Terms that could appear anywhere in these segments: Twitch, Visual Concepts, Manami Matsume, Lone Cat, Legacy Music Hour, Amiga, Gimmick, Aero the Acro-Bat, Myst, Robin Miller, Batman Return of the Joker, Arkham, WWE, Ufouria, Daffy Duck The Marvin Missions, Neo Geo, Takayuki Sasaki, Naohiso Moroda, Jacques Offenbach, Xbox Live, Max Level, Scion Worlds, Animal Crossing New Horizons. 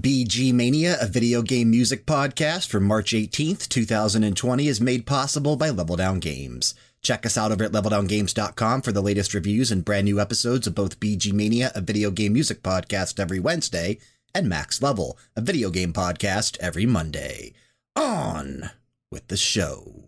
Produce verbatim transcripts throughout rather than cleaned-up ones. B G Mania, a video game music podcast for March eighteenth, two thousand twenty, is made possible by Level Down Games. Check us out over at level down games dot com for the latest reviews and brand new episodes of both B G Mania, a video game music podcast every Wednesday, and Max Level, a video game podcast every Monday. On with the show.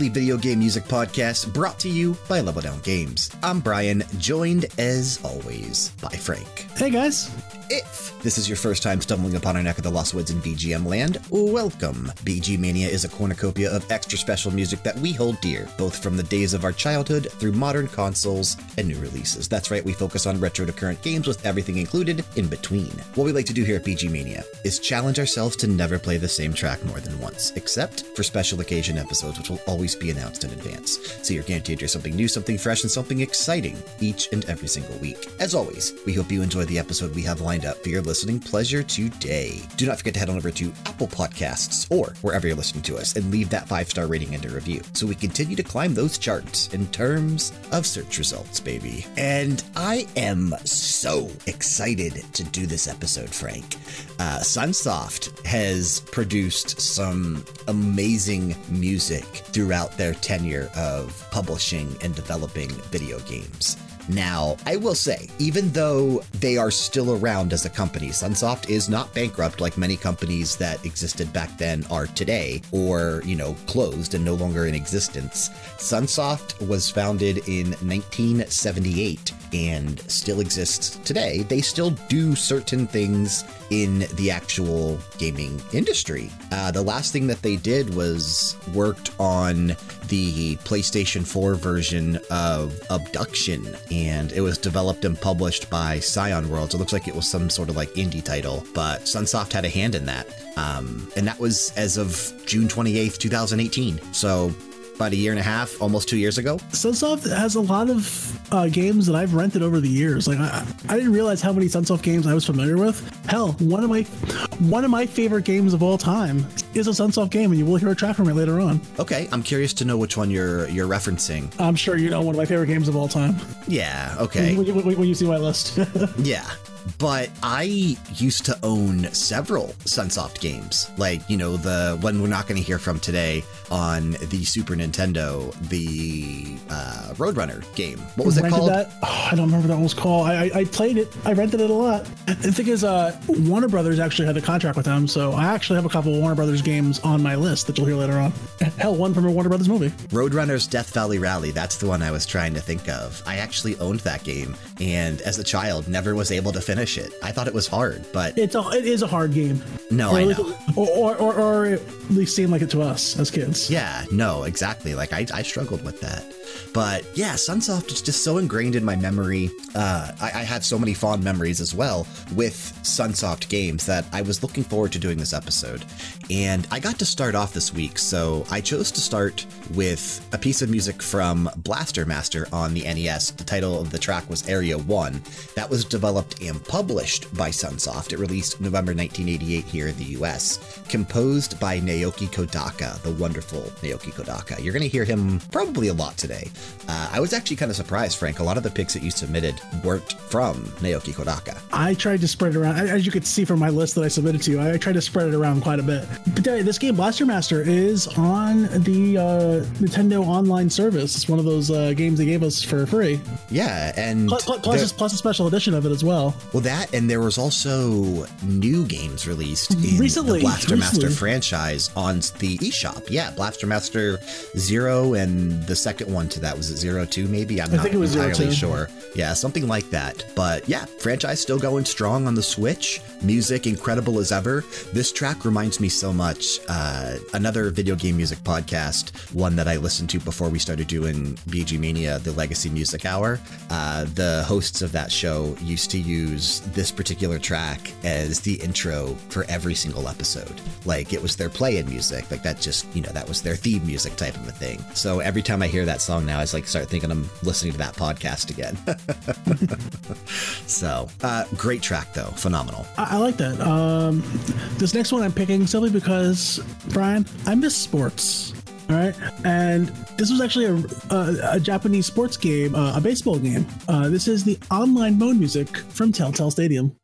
Video game music podcast brought to you by Level Down Games. I'm Brian, joined as always by Frank. Hey guys. If this is your first time stumbling upon our neck of the Lost Woods in B G M land, welcome. B G Mania is a cornucopia of extra special music that we hold dear, both from the days of our childhood through modern consoles and new releases. That's right, we focus on retro to current games with everything included in between. What we like to do here at B G Mania is challenge ourselves to never play the same track more than once, except for special occasion episodes, which will always be announced in advance. So you're guaranteed to hear something new, something fresh, and something exciting each and every single week. As always, we hope you enjoy the episode we have lined up for your listening pleasure today. Do not forget to head on over to Apple Podcasts or wherever you're listening to us and leave that five-star rating and a review so we continue to climb those charts in terms of search results, baby. And I am so excited to do this episode, Frank. Uh, Sunsoft has produced some amazing music throughout their tenure of publishing and developing video games. Now, I will say, even though they are still around as a company, Sunsoft is not bankrupt like many companies that existed back then are today, or, you know, closed and no longer in existence. Sunsoft was founded in nineteen seventy-eight and still exists today. They still do certain things in the actual gaming industry. Uh, the last thing that they did was worked on the PlayStation four version of Abduction, and it was developed and published by Scion Worlds. It looks like it was some sort of like indie title, but Sunsoft had a hand in that. Um, and that was as of June twenty-eighth, two thousand eighteen. So about a year and a half, almost two years ago. Sunsoft has a lot of uh, games that I've rented over the years. Like I, I didn't realize how many Sunsoft games I was familiar with. Hell, one of my one of my favorite games of all time is a Sunsoft game, and you will hear a track from it later on. Okay, I'm curious to know which one you're you're referencing. I'm sure you know one of my favorite games of all time. Yeah. Okay. When, when, when you see my list. Yeah. But I used to own several Sunsoft games, like, you know, the one we're not going to hear from today on the Super Nintendo, the uh, Roadrunner game. What was it called? That? Oh, I don't remember what that was called. I, I, I played it. I rented it a lot. The thing is, uh, Warner Brothers actually had a contract with them, so I actually have a couple of Warner Brothers games on my list that you'll hear later on. Hell, one from a Warner Brothers movie. Roadrunner's Death Valley Rally. That's the one I was trying to think of. I actually owned that game, and as a child, never was able to finish it. I thought it was hard, but it's a, it is a hard game. No, or I know. Or, or, or, or it at least seemed like it to us as kids. Yeah, no, exactly. Like I, I struggled with that. But yeah, Sunsoft is just so ingrained in my memory. Uh, I, I have so many fond memories as well with Sunsoft games that I was looking forward to doing this episode. And I got to start off this week, so I chose to start with a piece of music from Blaster Master on the N E S. The title of the track was Area one. That was developed and published by Sunsoft. It released November nineteen eighty-eight here in the U S, composed by Naoki Kodaka, the wonderful Naoki Kodaka. You're going to hear him probably a lot today. today. Uh, I was actually kind of surprised, Frank. A lot of the picks that you submitted weren't from Naoki Kodaka. I tried to spread it around. As you could see from my list that I submitted to you, I tried to spread it around quite a bit. But this game, Blaster Master, is on the uh, Nintendo Online service. It's one of those uh, games they gave us for free. Yeah, and... Plus, plus, plus a special edition of it as well. Well, that, and there was also new games released in recently, the Blaster recently. Master franchise on the eShop. Yeah, Blaster Master Zero, and the second one to that was it Zero Two, maybe? I'm I not think it was entirely Zero two. Sure. Yeah, something like that. But yeah, franchise still going strong on the Switch. Music incredible as ever. This track reminds me so much. Uh, another video game music podcast, one that I listened to before we started doing B G Mania, the Legacy Music Hour. Uh, the hosts of that show used to use this particular track as the intro for every single episode. Like, it was their play-in music. Like, that just, you know, that was their theme music type of a thing. So every time I hear that song now, I just, like, start thinking I'm listening to that podcast again. So, uh, great track, though. Phenomenal. I, I like that. Um, this next one I'm picking simply because, Brian, I miss sports. All right. And this was actually a, a, a Japanese sports game, uh, a baseball game. Uh, this is the online mode music from Telltale Stadium.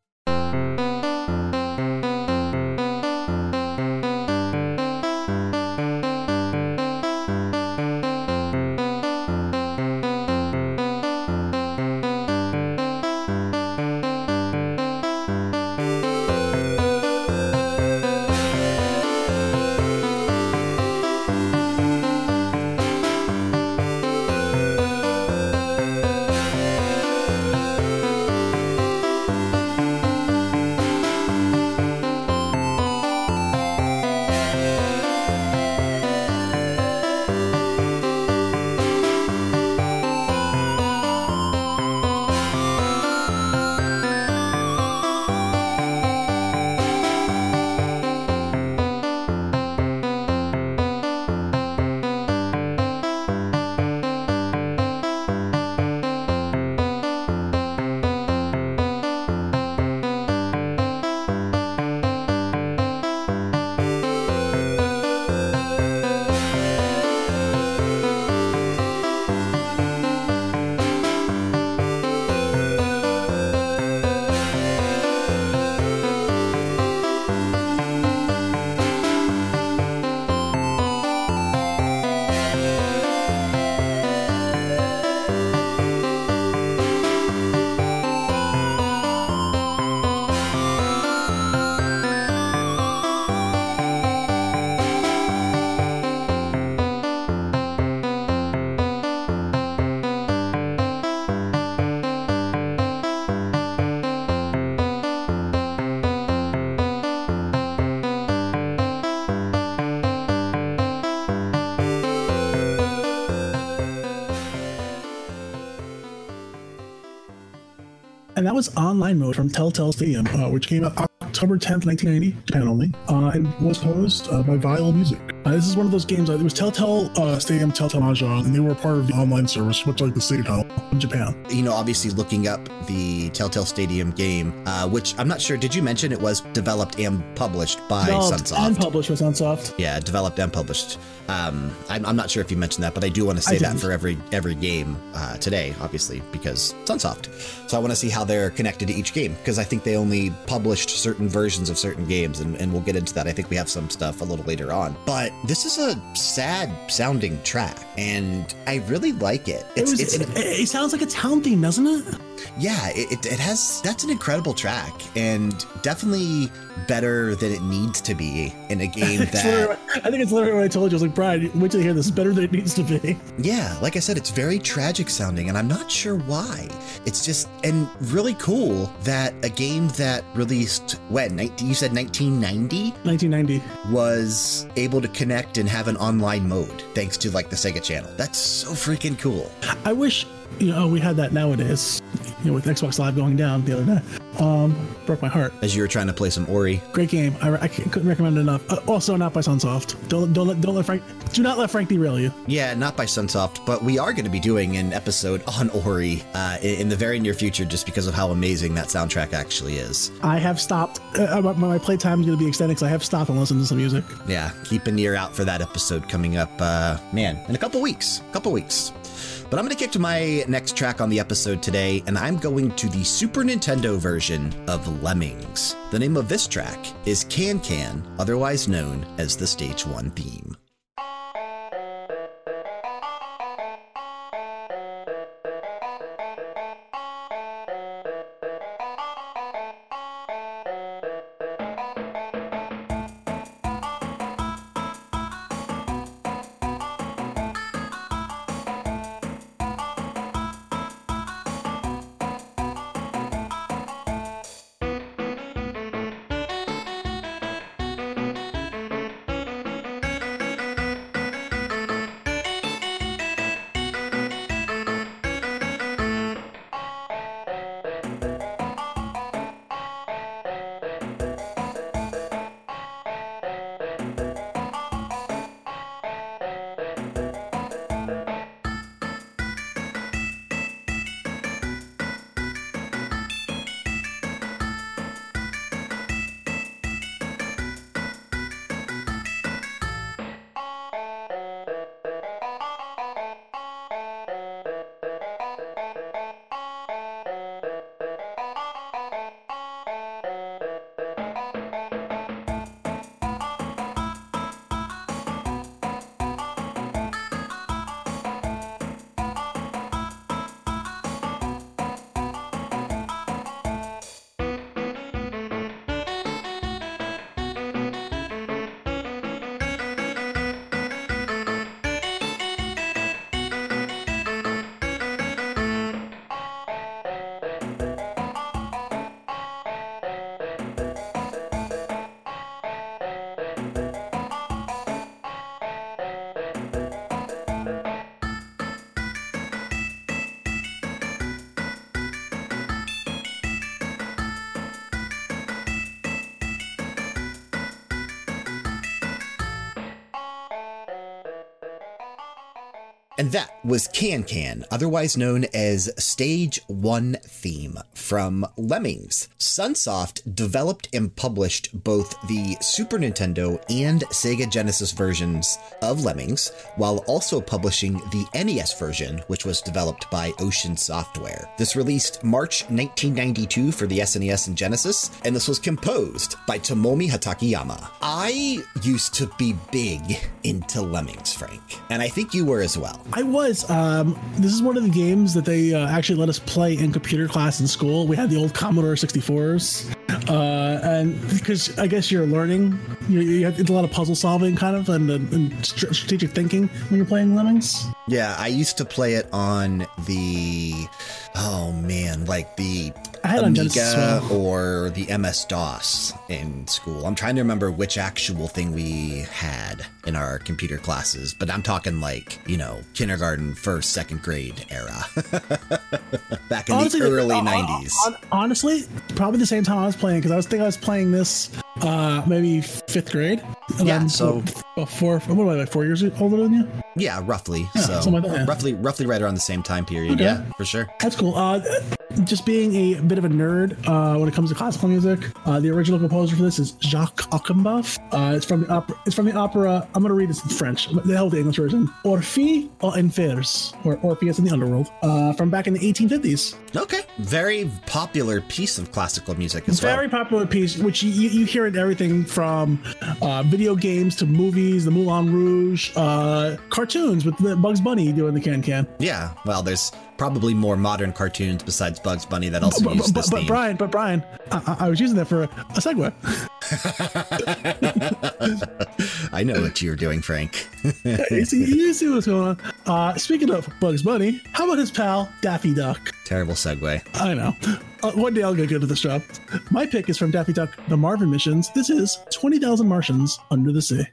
That was online mode from Telltale Stadium, uh, which came out October tenth, nineteen ninety, Japan only, uh, and was posed uh, by Vial Music. Uh, this is one of those games. Uh, it was Telltale uh, Stadium, Telltale Mahjong, and they were part of the online service, much like the Stadium in Japan. You know, obviously looking up the Telltale Stadium game, uh, which I'm not sure, did you mention it was developed and published by developed Sunsoft? And published by Sunsoft. Yeah, developed and published. Um, I'm, I'm not sure if you mentioned that, but I do want to say that for every every game uh, today, obviously, because Sunsoft. So I want to see how they're connected to each game, because I think they only published certain versions of certain games, and, and we'll get into that. I think we have some stuff a little later on. But this is a sad sounding track, and I really like it. It's, it, was, it's an, it, it sounds like a town theme, doesn't it? Yeah, it, it, it has, that's an incredible track, and definitely better than it needs to be in a game that... I think it's literally what I told you. I was like, Brian, wait till you hear this. Better than it needs to be. Yeah, like I said, it's very tragic sounding, and I'm not sure why. It's just, and really cool that a game that released, what, nineteen, you said nineteen ninety? nineteen ninety. Was able to connect and have an online mode, thanks to, like, the Sega channel. That's so freaking cool. I wish... You know, we had that nowadays, you know, with Xbox Live going down the other night. Um, broke my heart. As you were trying to play some Ori. Great game. I, I couldn't recommend it enough. Uh, also, not by Sunsoft. Don't don't let don't let Frank do not let Frank derail you. Yeah, not by Sunsoft. But we are going to be doing an episode on Ori uh, in, in the very near future, just because of how amazing that soundtrack actually is. I have stopped. Uh, my my playtime is going to be extended because I have stopped and listened to some music. Yeah, keep an ear out for that episode coming up. Uh, man, in a couple weeks. Couple weeks. But I'm going to kick to my next track on the episode today, and I'm going to the Super Nintendo version of Lemmings. The name of this track is Can Can, otherwise known as the Stage one theme. And that was Can Can, otherwise known as Stage one Theme from Lemmings. Sunsoft developed and published both the Super Nintendo and Sega Genesis versions of Lemmings, while also publishing the N E S version, which was developed by Ocean Software. This released March nineteen ninety-two for the S N E S and Genesis, and this was composed by Tomomi Hatakiyama. I used to be big into Lemmings, Frank, and I think you were as well. I was. Um, this is one of the games that they uh, actually let us play in computer class in school. We had the old Commodore sixty-fours. Uh, and because I guess you're learning, you, you have, it's a lot of puzzle solving kind of and, and strategic thinking when you're playing Lemmings. Yeah, I used to play it on the, oh man, like the I had Amiga or the M S DOS in school. I'm trying to remember which actual thing we had in our computer classes, but I'm talking like, you know, kindergarten, first, second grade era. Back in honestly, the early uh, nineties. Honestly, probably the same time I was playing, because I was thinking I was playing this uh, maybe fifth grade. And yeah, I'm, so what, four, what am I, like four years older than you? Yeah, roughly. Yeah, so like that, yeah. roughly, roughly right around the same time period. Okay. Yeah, for sure. That's cool. Uh, just being a bit of a nerd uh, when it comes to classical music, uh, the original composer for this is Jacques Offenbach. Uh, it's from the opera. It's from the opera. I'm going to read this in French. The whole English version. Orphée aux Enfers, or Orpheus in the Underworld, uh, from back in the eighteen fifties. Okay, very popular piece of classical music as very well. Very popular piece, which you, you hear in everything from uh, video games to movies, the Moulin Rouge, uh, cartoons with the Bugs Bunny doing the can-can. Yeah, well, there's probably more modern cartoons besides Bugs Bunny that also but, use but, this but, theme. But Brian, but Brian, I, I was using that for a segue. I know what you're doing, Frank. you, see, you see what's going on. Uh, speaking of Bugs Bunny, how about his pal Daffy Duck? Terrible segue. I know. Uh, one day I'll get good at this job. My pick is from Daffy Duck, The Marvin Missions. This is twenty thousand Martians Under the Sea.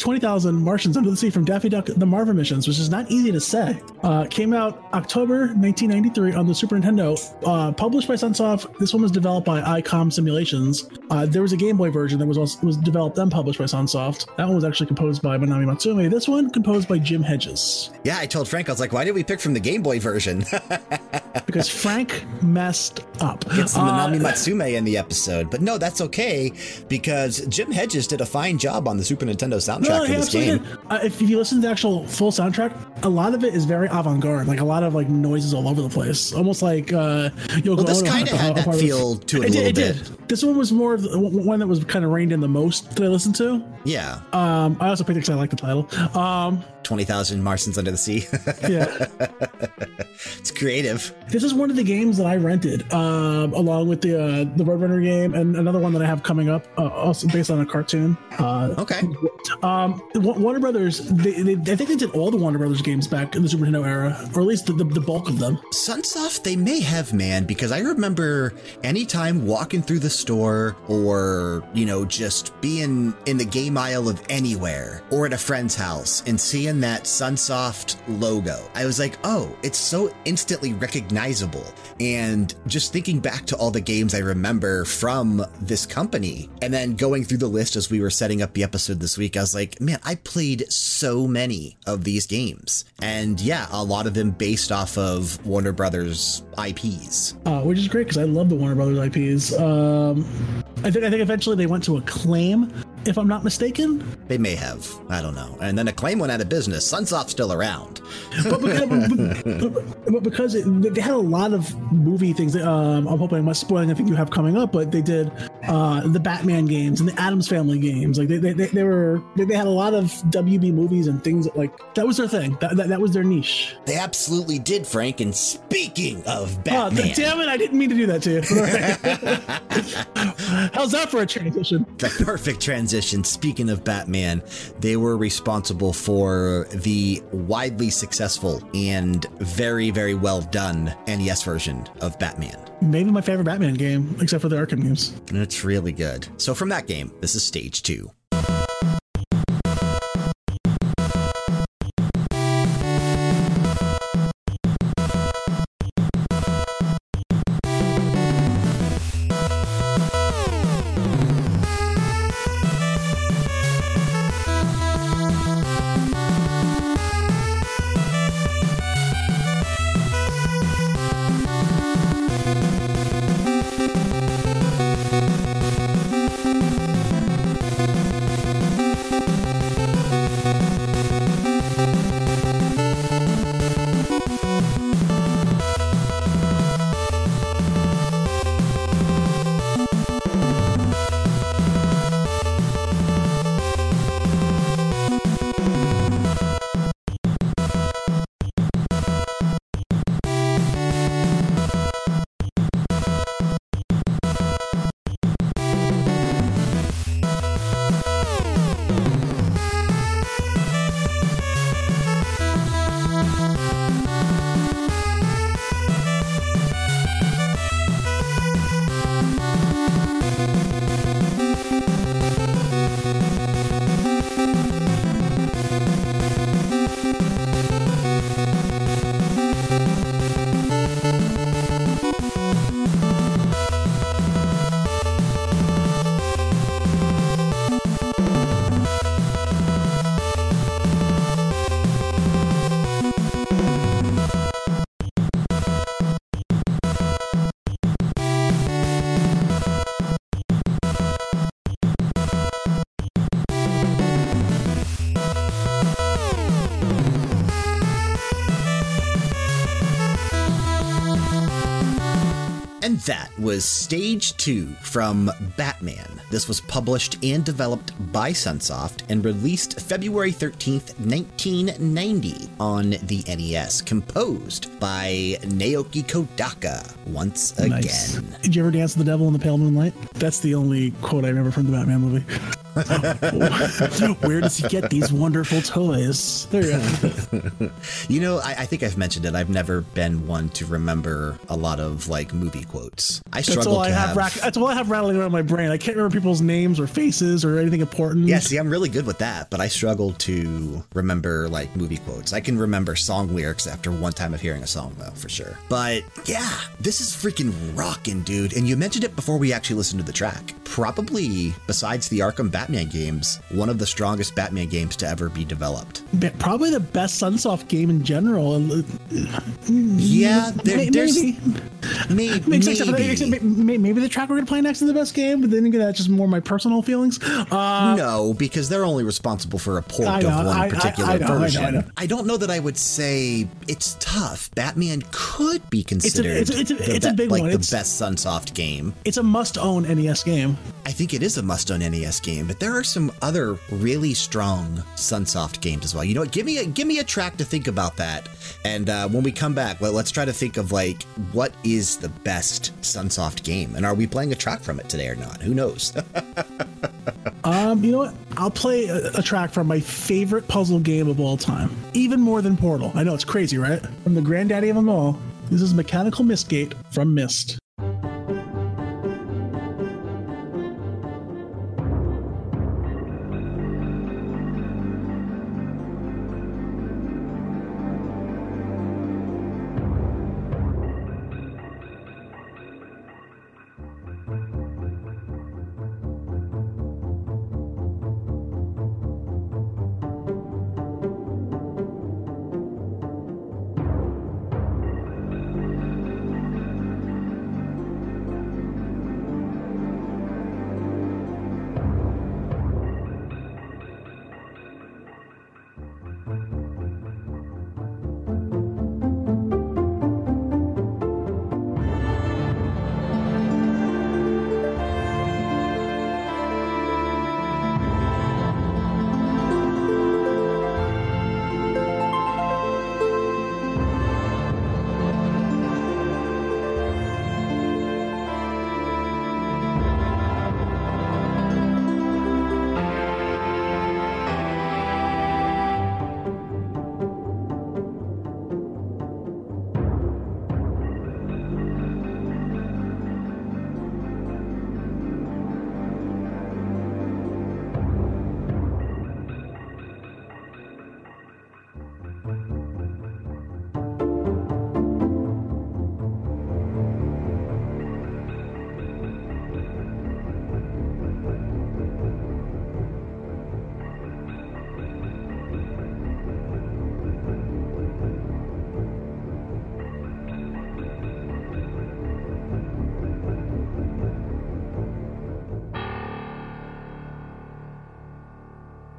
twenty thousand Martians Under the Sea from Daffy Duck The Marva Missions, which is not easy to say. Uh, came out October nineteen ninety-three on the Super Nintendo. Uh, published by Sunsoft, this one was developed by I COM Simulations. Uh, there was a Game Boy version that was also, was developed and published by Sunsoft. That one was actually composed by Manami Matsume. This one, composed by Jim Hedges. Yeah, I told Frank, I was like, why did we pick from the Game Boy version? Because Frank messed up. It's uh, Manami Matsume in the episode. But no, that's okay, because Jim Hedges did a fine job on the Super Nintendo soundtrack no, for this game. Uh, if you listen to the actual full soundtrack, a lot of it is very avant-garde, like a lot of like noises all over the place, almost like uh, Yoko well, this kind of had that feel to it, it a little did, it bit. Did. This one was more of the one that was kind of reined in the most that I listened to. Yeah. Um, I also picked it because I like the title. Um, twenty thousand Martians Under the Sea. Yeah. It's creative. This is one of the games that I rented, uh, along with the uh, the Roadrunner game and another one that I have coming up, uh, also based on a cartoon. Uh, okay. Um, Warner Brothers, they, they, I think they did all the Warner Brothers games back in the Super Nintendo era, or at least the, the, the bulk of them. Sunsoft, they may have, man, because I remember anytime walking through the store or, you know, just being in the game aisle of anywhere or at a friend's house and seeing that Sunsoft logo, I was like, oh, it's so instantly recognizable. And just thinking back to all the games I remember from this company, and then going through the list as we were setting up the episode this week, I was like, man, I played so many of these games. And yeah, a lot of them based off of Warner Brothers I Ps. Uh, which is great because I love the Warner Brothers I Ps. Um, I think I think eventually they went to Acclaim, if I'm not mistaken. They may have. I don't know. And then Acclaim went out of business. Sunsoft's still around. But because, but, but, but because it, they had a lot of movie things. That, um, I'm hoping I'm not spoiling. I think you have coming up, but they did uh, the Batman games and the Addams Family games. Like they they, they, they were they, they had a lot of W B movies and things that, like that was their thing. That, that that was their niche. They absolutely did, Frank. And speaking of Batman, oh, damn it! I didn't mean to do that to you. Right. How's that for a transition? The perfect transition. Speaking of Batman, they were responsible for the widely successful and very, very well done N E S version of Batman. Maybe my favorite Batman game, except for the Arkham games. It's really good. So from that game, this is stage two. that was Stage two from Batman. This was published and developed by Sunsoft and released February thirteenth, nineteen ninety on the N E S, composed by Naoki Kodaka once again. Nice. Did you ever dance with the devil in the pale moonlight? That's the only quote I remember from the Batman movie. Where does he get these wonderful toys? There you go. You know, I, I think I've mentioned it. I've never been one to remember a lot of like movie quotes. I struggle to I have. have... Rack- that's all I have rattling around my brain. I can't remember people's names or faces or anything important. Yeah, see, I'm really good with that, but I struggle to remember like movie quotes. I can remember song lyrics after one time of hearing a song, though, for sure. But yeah, this is freaking rocking, dude. And you mentioned it before we actually listened to the track. Probably, besides the Arkham Batman Batman games, one of the strongest Batman games to ever be developed. Probably the best Sunsoft game in general. Yeah, there, maybe. There's, maybe. Maybe. Maybe. Maybe the track we're going to play next is the best game, but then that's just more my personal feelings. Uh, no, because they're only responsible for a port know, of one I, particular I, I, I know, version. I, know, I, know. I don't know that I would say it's tough. Batman could be considered the best Sunsoft game. It's a must-own N E S game. I think it is a must-own N E S game. But there are some other really strong Sunsoft games as well. You know what? Give me a give me a track to think about that. And uh, when we come back, well, let's try to think of like what is the best Sunsoft game, and are we playing a track from it today or not? Who knows? um, you know what? I'll play a, a track from my favorite puzzle game of all time, even more than Portal. I know it's crazy, right? From the granddaddy of them all, this is Mechanical Mistgate from Myst.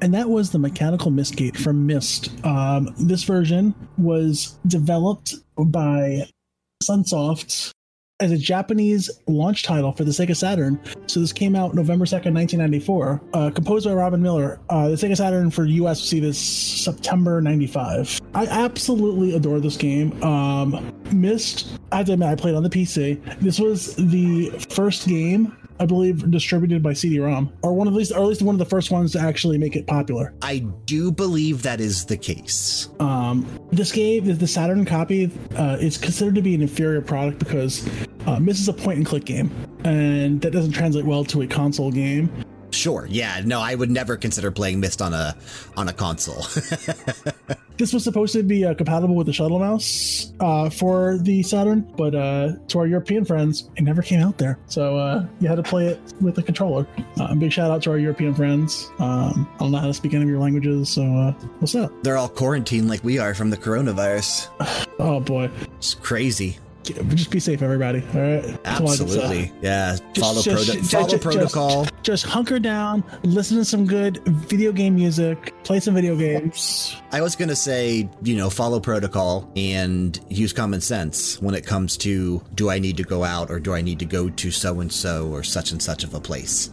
And that was the Mechanical Mistgate from Myst. Um, this version was developed by Sunsoft as a Japanese launch title for the Sega Saturn. So this came out November second, nineteen ninety-four. Uh, composed by Robin Miller. Uh, the Sega Saturn for U S see this September ninety-five. I absolutely adore this game. Um, Myst, I have to admit, I played on the P C. This was the first game, I believe, distributed by C D ROM, or one of these, or at least one of the first ones to actually make it popular. I do believe that is the case. Um, this game, the Saturn copy, uh, is considered to be an inferior product because uh, Myst is a point-and-click game, and that doesn't translate well to a console game. Sure. Yeah. No, I would never consider playing Myst on a on a console. This was supposed to be uh, compatible with the shuttle mouse uh, for the Saturn, but uh, to our European friends, it never came out there. So uh, you had to play it with a controller. Uh, big shout out to our European friends. Um, I don't know how to speak any of your languages, so uh, what's up? They're all quarantined like we are from the coronavirus. Oh boy, it's crazy. just be safe, everybody. All right. Absolutely. Yeah. Just, follow just, proto- just, follow just, protocol. Just, just hunker down, listen to some good video game music, play some video games. I was going to say, you know, follow protocol and use common sense when it comes to, do I need to go out or do I need to go to so-and-so or such and such of a place?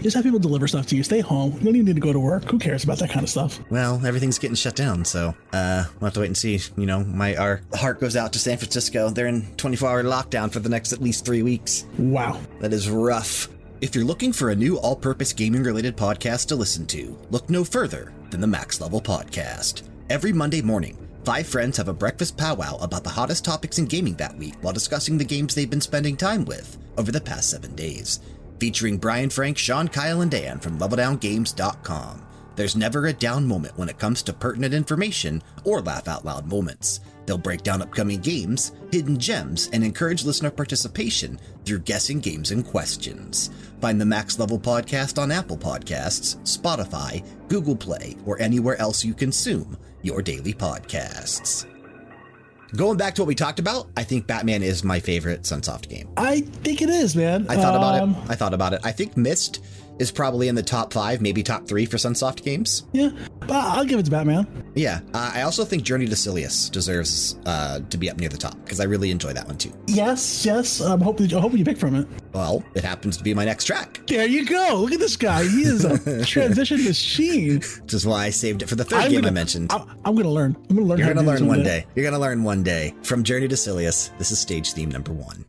Just have people deliver stuff to you. Stay home. You don't even need to go to work. Who cares about that kind of stuff? Well, everything's getting shut down, so uh, we'll have to wait and see. You know, my our heart goes out to San Francisco. They're in twenty-four hour lockdown for the next at least three weeks. Wow. That is rough. If you're looking for a new all-purpose gaming-related podcast to listen to, look no further than the Max Level Podcast. Every Monday morning, five friends have a breakfast powwow about the hottest topics in gaming that week while discussing the games they've been spending time with over the past seven days. Featuring Brian, Frank, Sean, Kyle, and Dan from level down games dot com. There's never a down moment when it comes to pertinent information or laugh-out-loud moments. They'll break down upcoming games, hidden gems, and encourage listener participation through guessing games and questions. Find the Max Level Podcast on Apple Podcasts, Spotify, Google Play, or anywhere else you consume your daily podcasts. Going back to what we talked about, I think Batman is my favorite Sunsoft game. I think it is, man. I thought about um, it. I thought about it. I think Myst is probably in the top five, maybe top three for Sunsoft games. Yeah, but I'll give it to Batman. Yeah, uh, I also think Journey to Silius deserves uh, to be up near the top because I really enjoy that one too. Yes, yes. I'm hoping, I'm hoping you pick from it. Well, it happens to be my next track. There you go. Look at this guy. He is a transition machine. Which is why I saved it for the third I'm game gonna, I mentioned. I, I'm going to learn. I'm going to learn. You're going to learn one day. day. You're going to learn one day. From Journey to Silius, this is stage theme number one.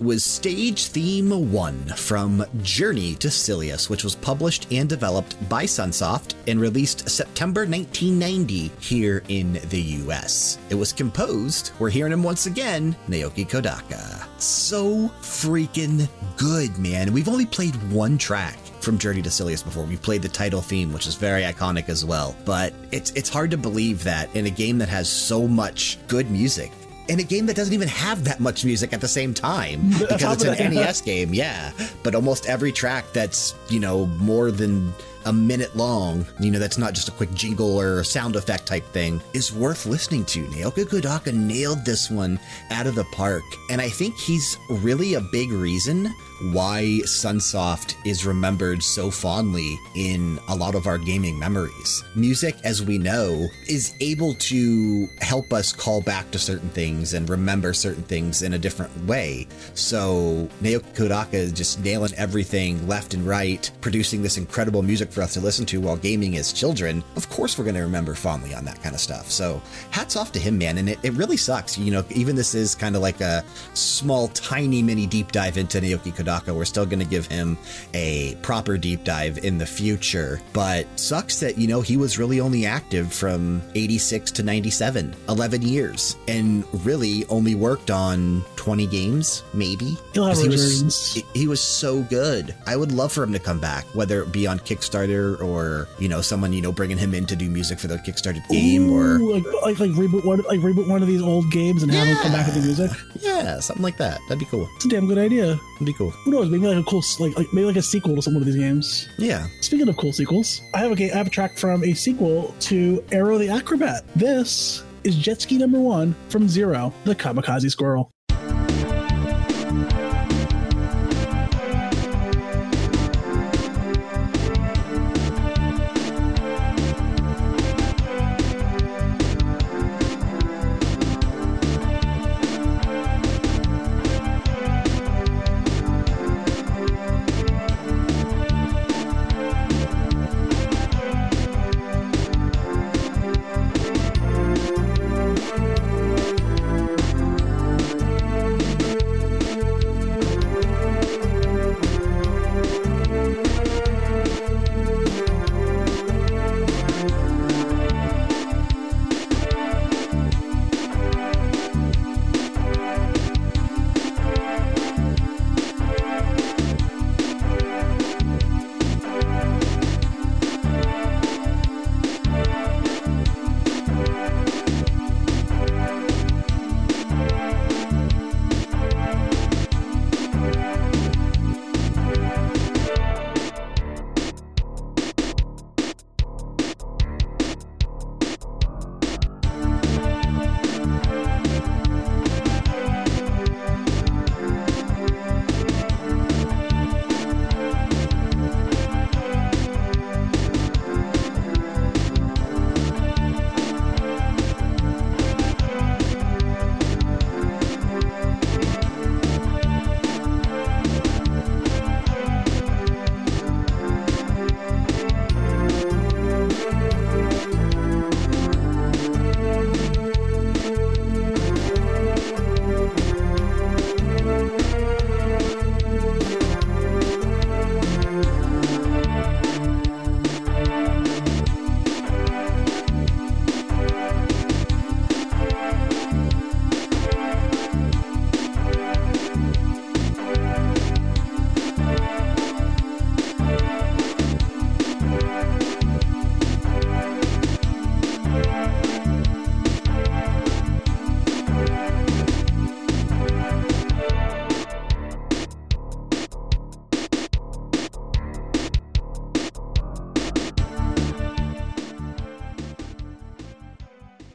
Was stage theme one from Journey to Silius, which was published and developed by Sunsoft and released September nineteen ninety here in the U S. It was composed, we're hearing him once again, Naoki Kodaka. So freaking good, man. We've only played one track from Journey to Silius before. We played the title theme, which is very iconic as well, but it's it's hard to believe that in a game that has so much good music, in a game that doesn't even have that much music at the same time, because it's an N E S game, yeah. But almost every track that's, you know, more than a minute long, you know, that's not just a quick jingle or sound effect type thing, is worth listening to. Naoki Kodaka nailed this one out of the park. And I think he's really a big reason why Sunsoft is remembered so fondly in a lot of our gaming memories. Music, as we know, is able to help us call back to certain things and remember certain things in a different way. So Naoki Kodaka is just nailing everything left and right, producing this incredible music for us to listen to while gaming as children, of course we're going to remember fondly on that kind of stuff. So hats off to him, man. And it, it really sucks. You know, even this is kind of like a small, tiny, mini deep dive into Naoki Kodaka. We're still going to give him a proper deep dive in the future. But sucks that, you know, he was really only active from eighty-six to ninety-seven, eleven years, and really only worked on twenty games, maybe. He'll have he, was, he was so good. I would love for him to come back, whether it be on Kickstarter or, you know, someone, you know, bringing him in to do music for their Kickstarter game. Ooh, or like, like, like reboot one, like reboot one of these old games and yeah. have him come back with the music. Yeah, something like that. That'd be cool. It's a damn good idea. That'd be cool. Who knows? Maybe like a cool, like, like maybe like a sequel to some of these games. Yeah. Speaking of cool sequels, I have a game, I have a track from a sequel to Aero the Acro-Bat. This is Jet Ski Number One from Zero, the Kamikaze Squirrel.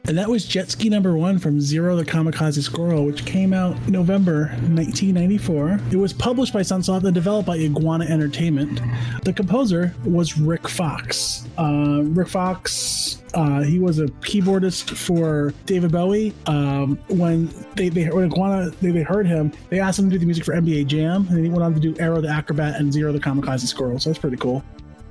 And that was Jet Ski Number One from Zero the Kamikaze Squirrel, which came out November nineteen ninety-four. It was published by Sunsoft and developed by Iguana Entertainment. The composer was Rick Fox. Uh, Rick Fox, uh, he was a keyboardist for David Bowie. Um, when they, they when Iguana they, they heard him, they asked him to do the music for N B A Jam, and then he went on to do Aero the Acro-Bat and Zero the Kamikaze Squirrel. So that's pretty cool.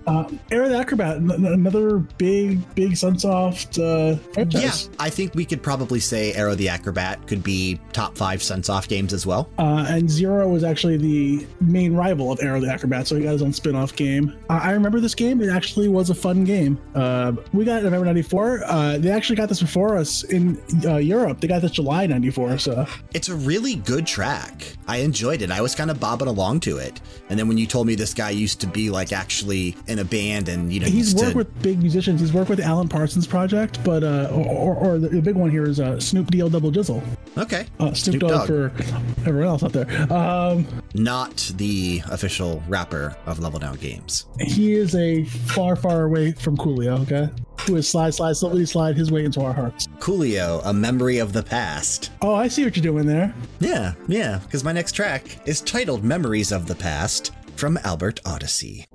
Uh, Aero the Acro-Bat, n- another big, big Sunsoft uh, franchise. Yeah, I think we could probably say Aero the Acro-Bat could be top five Sunsoft games as well. Uh, and Zero was actually the main rival of Aero the Acro-Bat, so he got his own spin-off game. Uh, I remember this game. It actually was a fun game. Uh, we got it in November ninety-four. Uh, they actually got this before us in uh, Europe. They got this July ninety-four. So it's a really good track. I enjoyed it. I was kind of bobbing along to it. And then when you told me this guy used to be like actually in a band, and you know, he's worked to... with big musicians. He's worked with Alan Parsons Project, but uh, or, or, or the big one here is uh, Snoop D L Double Jizzle. Okay, uh, Snoop, Snoop Dogg, Dogg for everyone else out there. Um, Not the official rapper of Level Down Games. He is a far, far away from Coolio. Okay, who is slide, slide, slowly slide his way into our hearts. Coolio, a memory of the past. Oh, I see what you're doing there. Yeah, yeah. Because my next track is titled "Memories of the Past" from Albert Odyssey.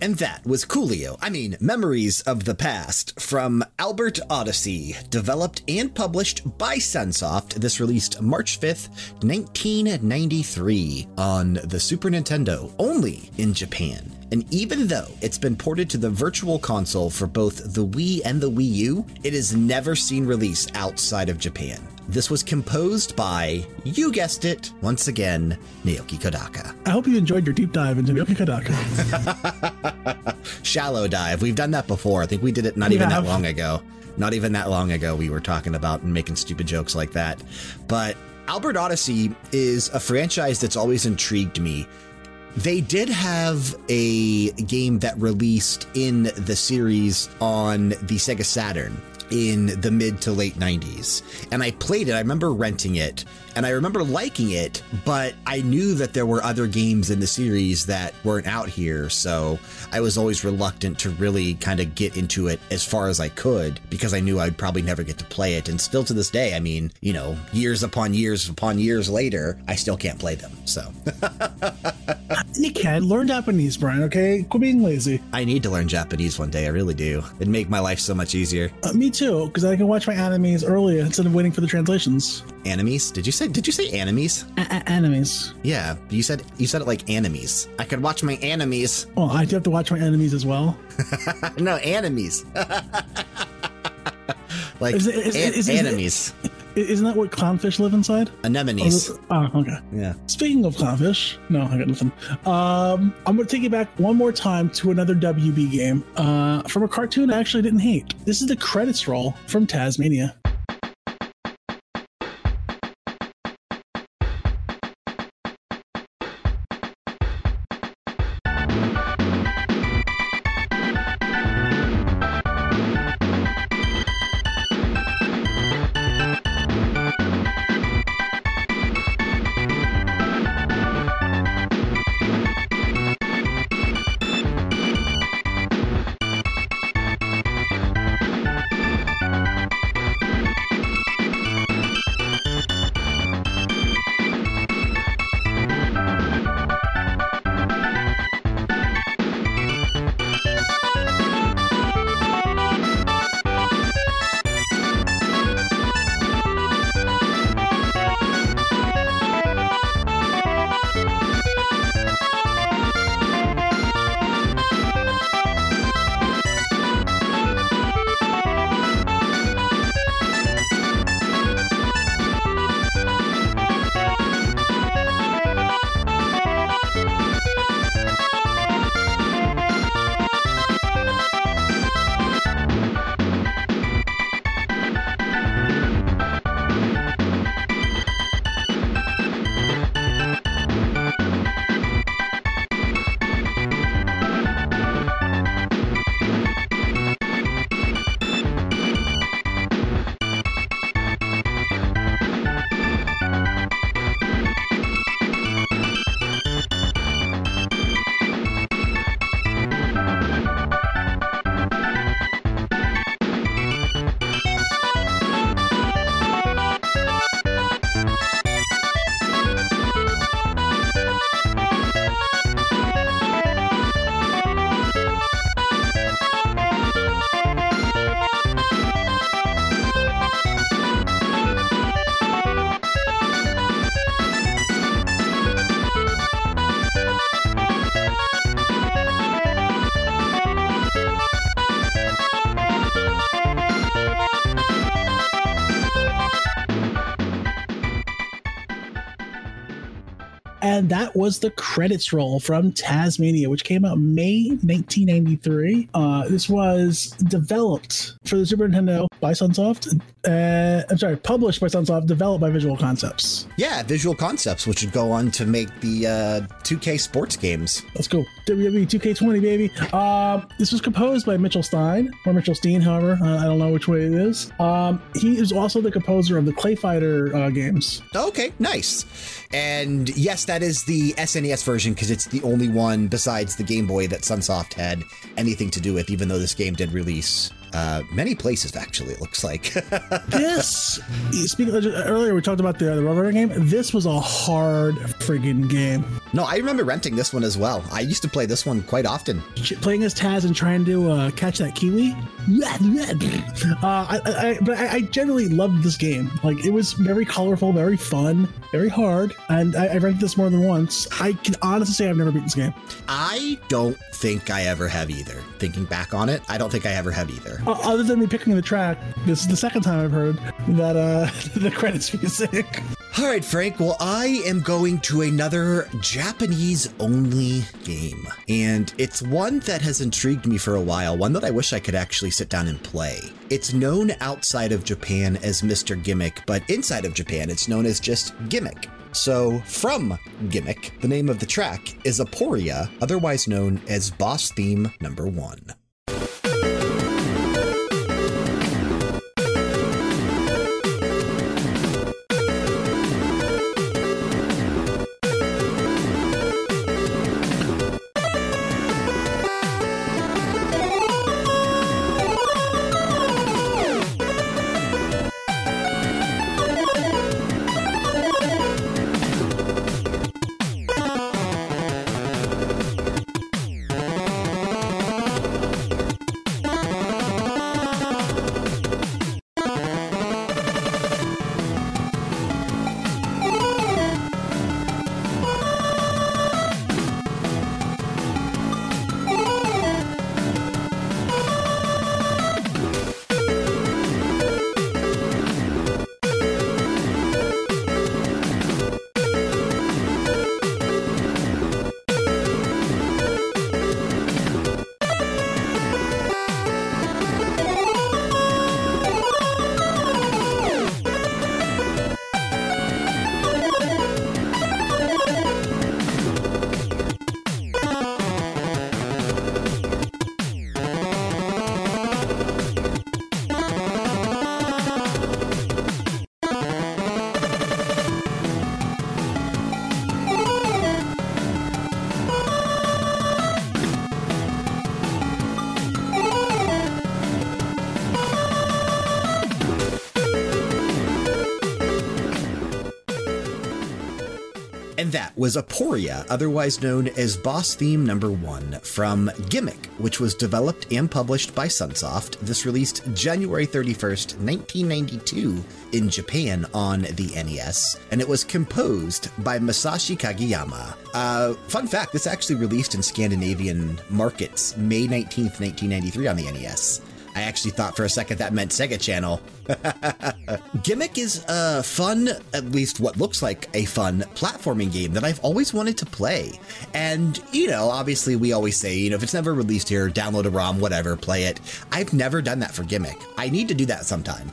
And that was Coolio, I mean, Memories of the Past, from Albert Odyssey, developed and published by Sunsoft. This released March fifth, nineteen ninety-three on the Super Nintendo, only in Japan. And even though it's been ported to the Virtual Console for both the Wii and the Wii U, it has never seen release outside of Japan. This was composed by, you guessed it, once again, Naoki Kodaka. I hope you enjoyed your deep dive into Naoki Kodaka. Shallow dive. We've done that before. I think we did it not we even have. that long ago. Not even that long ago we were talking about and making stupid jokes like that. But Albert Odyssey is a franchise that's always intrigued me. They did have a game that released in the series on the Sega Saturn in the mid to late nineties. And I played it. I remember renting it and I remember liking it, but I knew that there were other games in the series that weren't out here. So I was always reluctant to really kind of get into it as far as I could, because I knew I'd probably never get to play it. And still to this day, I mean, you know, years upon years upon years later, I still can't play them. So you can't learn Japanese, Brian. Okay. Quit being lazy. I need to learn Japanese one day. I really do. It'd make my life so much easier. Uh, me too. too, because I can watch my animes earlier instead of waiting for the translations. Animes? Did you say did you say animes? Animes. Yeah, you said you said it like animes. I could watch my animes. Oh, I do have to watch my animes as well. No, animes. Like is it, is, an, is, is, animes. Is it, Isn't that what clownfish live inside? Anemones. Oh, oh, okay. Yeah. Speaking of clownfish, no, I got nothing. Um, I'm going to take you back one more time to another W B game uh, from a cartoon I actually didn't hate. This is the credits roll from Tasmania. And that was the credits roll from Tasmania, which came out May nineteen ninety-three. Uh, this was developed for the Super Nintendo by Sunsoft. Uh, I'm sorry, published by Sunsoft, developed by Visual Concepts. Yeah, Visual Concepts, which would go on to make the uh, two K sports games. Let's go. W W E two K twenty, baby. Uh, this was composed by Mitchell Stein, or Mitchell Steen, however. Uh, I don't know which way it is. Um, he is also the composer of the Clay Fighter uh, games. Okay, nice. And yes, that is... is the S N E S version, because it's the only one besides the Game Boy that Sunsoft had anything to do with, even though this game did release uh, many places, actually, it looks like. This, speaking of, earlier we talked about the, the Roadrunner game, this was a hard friggin' game. No, I remember renting this one as well. I used to play this one quite often. Playing as Taz and trying to uh, catch that kiwi. Uh, I, I, but I, I generally loved this game. Like, it was very colorful, very fun, very hard, and I, I rented this more than once. I can honestly say I've never beaten this game. I don't think I ever have either. Thinking back on it, I don't think I ever have either. Uh, other than me picking the track, this is the second time I've heard that uh, the credits music. All right, Frank. Well, I am going to another Japanese-only game, and it's one that has intrigued me for a while, one that I wish I could actually sit down and play. It's known outside of Japan as Mister Gimmick, but inside of Japan, it's known as just Gimmick. So, from Gimmick, the name of the track is Ufouria, otherwise known as Boss Theme Number One. And that was Ufouria, otherwise known as Boss Theme Number One from Gimmick, which was developed and published by Sunsoft. This released January thirty-first, nineteen ninety-two in Japan on the N E S, and it was composed by Masashi Kageyama. Uh, fun fact, this actually released in Scandinavian markets May nineteenth, nineteen ninety-three on the N E S. I actually thought for a second that meant Sega Channel. Gimmick is a fun, at least what looks like a fun platforming game that I've always wanted to play. And, you know, obviously we always say, you know, if it's never released here, download a ROM, whatever, play it. I've never done that for Gimmick. I need to do that sometime.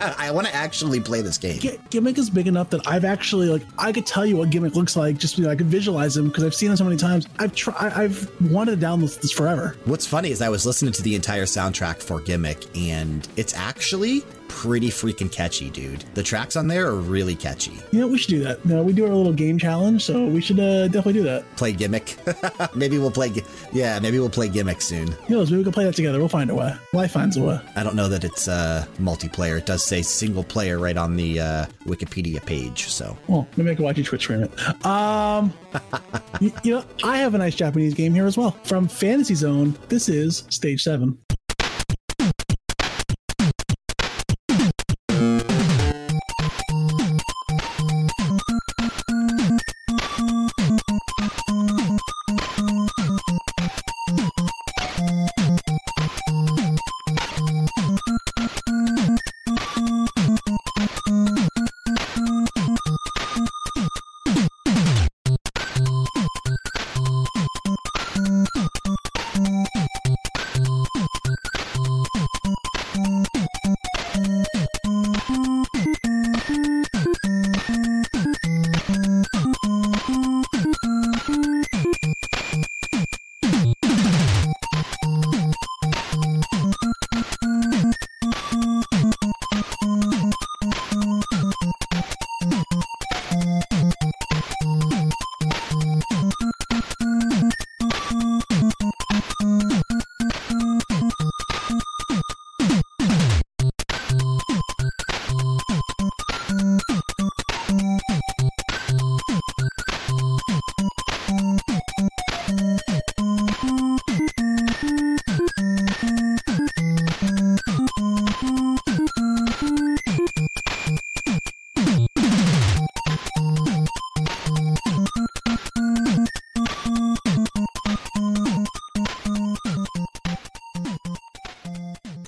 I want to actually play this game. G Gimmick is big enough that I've actually, like, I could tell you what Gimmick looks like, just because I could visualize him, because I've seen him so many times. I've tried, I've wanted to download this forever. What's funny is I was listening to the entire soundtrack for Gimmick, and it's actually pretty freaking catchy, dude. The tracks on there are really catchy. You know, we should do that. You know, we do our little game challenge, so we should uh, definitely do that. Play Gimmick. Maybe we'll play. Yeah, maybe we'll play Gimmick soon. Who knows? Maybe we can play that together. We'll find a way. Life finds a way. I don't know that it's uh, multiplayer. It does say single player right on the uh, Wikipedia page. So, well, maybe I can watch you Twitch stream it. Um, you, you know, I have a nice Japanese game here as well from Fantasy Zone. This is Stage Seven.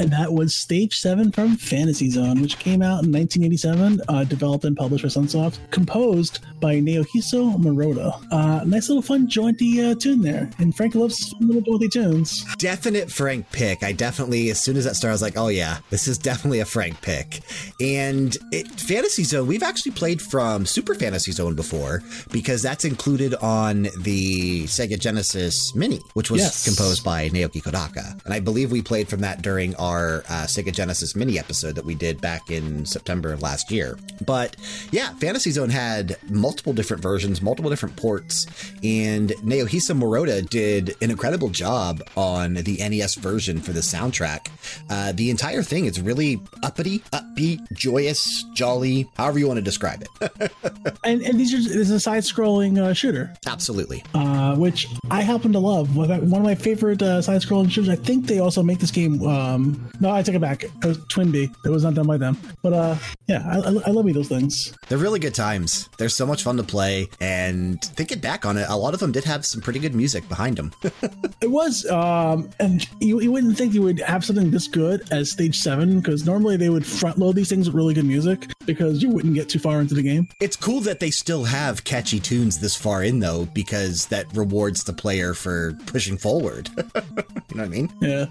and that was Stage seven from Fantasy Zone, which came out in nineteen eighty-seven, uh, developed and published by Sunsoft, composed by Naohiso Moroda. Uh, nice little fun, jaunty uh, tune there, and Frank loves fun little jaunty tunes. Definite Frank pick. I definitely, as soon as that started, I was like, oh yeah, this is definitely a Frank pick. And it, Fantasy Zone, we've actually played from Super Fantasy Zone before, because that's included on the Sega Genesis Mini, which was yes. composed by Naoki Kodaka. And I believe we played from that during our uh, Sega Genesis Mini episode that we did back in September of last year. But yeah, Fantasy Zone had multiple different versions, multiple different ports, and Naohisa Moroda did an incredible job on the N E S version for the soundtrack. Uh, the entire thing is really uppity, upbeat, joyous, jolly, however you want to describe it. and, and these are, this is a side-scrolling uh, shooter. Absolutely. Uh, which I happen to love. One of my favorite uh, side-scrolling shooters. I think they also make this game. Um, no, I take it back. It was Twin Bee. It was not done by them. But uh, yeah, I, I love me those things. They're really good times. They're so much fun to play. And thinking back on it, a lot of them did have some pretty good music behind them. It was. Um, and you, you wouldn't think you would have something this good as Stage seven, because normally they would front load these things with really good music because you wouldn't get too far into the game. It's cool that they still have catchy tunes this far in, though, because that rewards the player for pushing forward. You know what I mean? Yeah.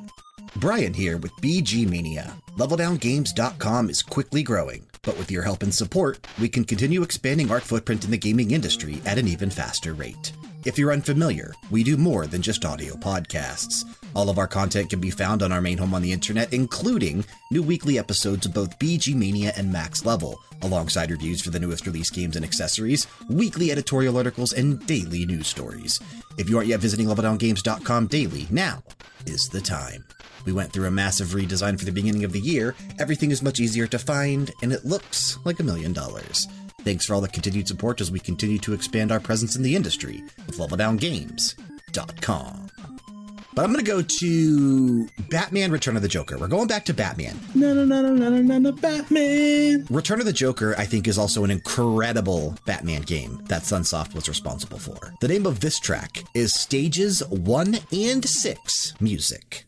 Brian here with B G Mania. level down games dot com is quickly growing, but with your help and support, we can continue expanding our footprint in the gaming industry at an even faster rate. If you're unfamiliar, we do more than just audio podcasts. All of our content can be found on our main home on the internet, including new weekly episodes of both B G Mania and Max Level, alongside reviews for the newest release games and accessories, weekly editorial articles, and daily news stories. If you aren't yet visiting level down games dot com daily, now is the time. We went through a massive redesign for the beginning of the year. Everything is much easier to find, and it looks like a million dollars. Thanks for all the continued support as we continue to expand our presence in the industry with level down games dot com. But I'm going to go to Batman Return of the Joker. We're going back to Batman. No, no, no, no, no, no, no, Batman. Return of the Joker, I think, is also an incredible Batman game that Sunsoft was responsible for. The name of this track is Stages one and six Music.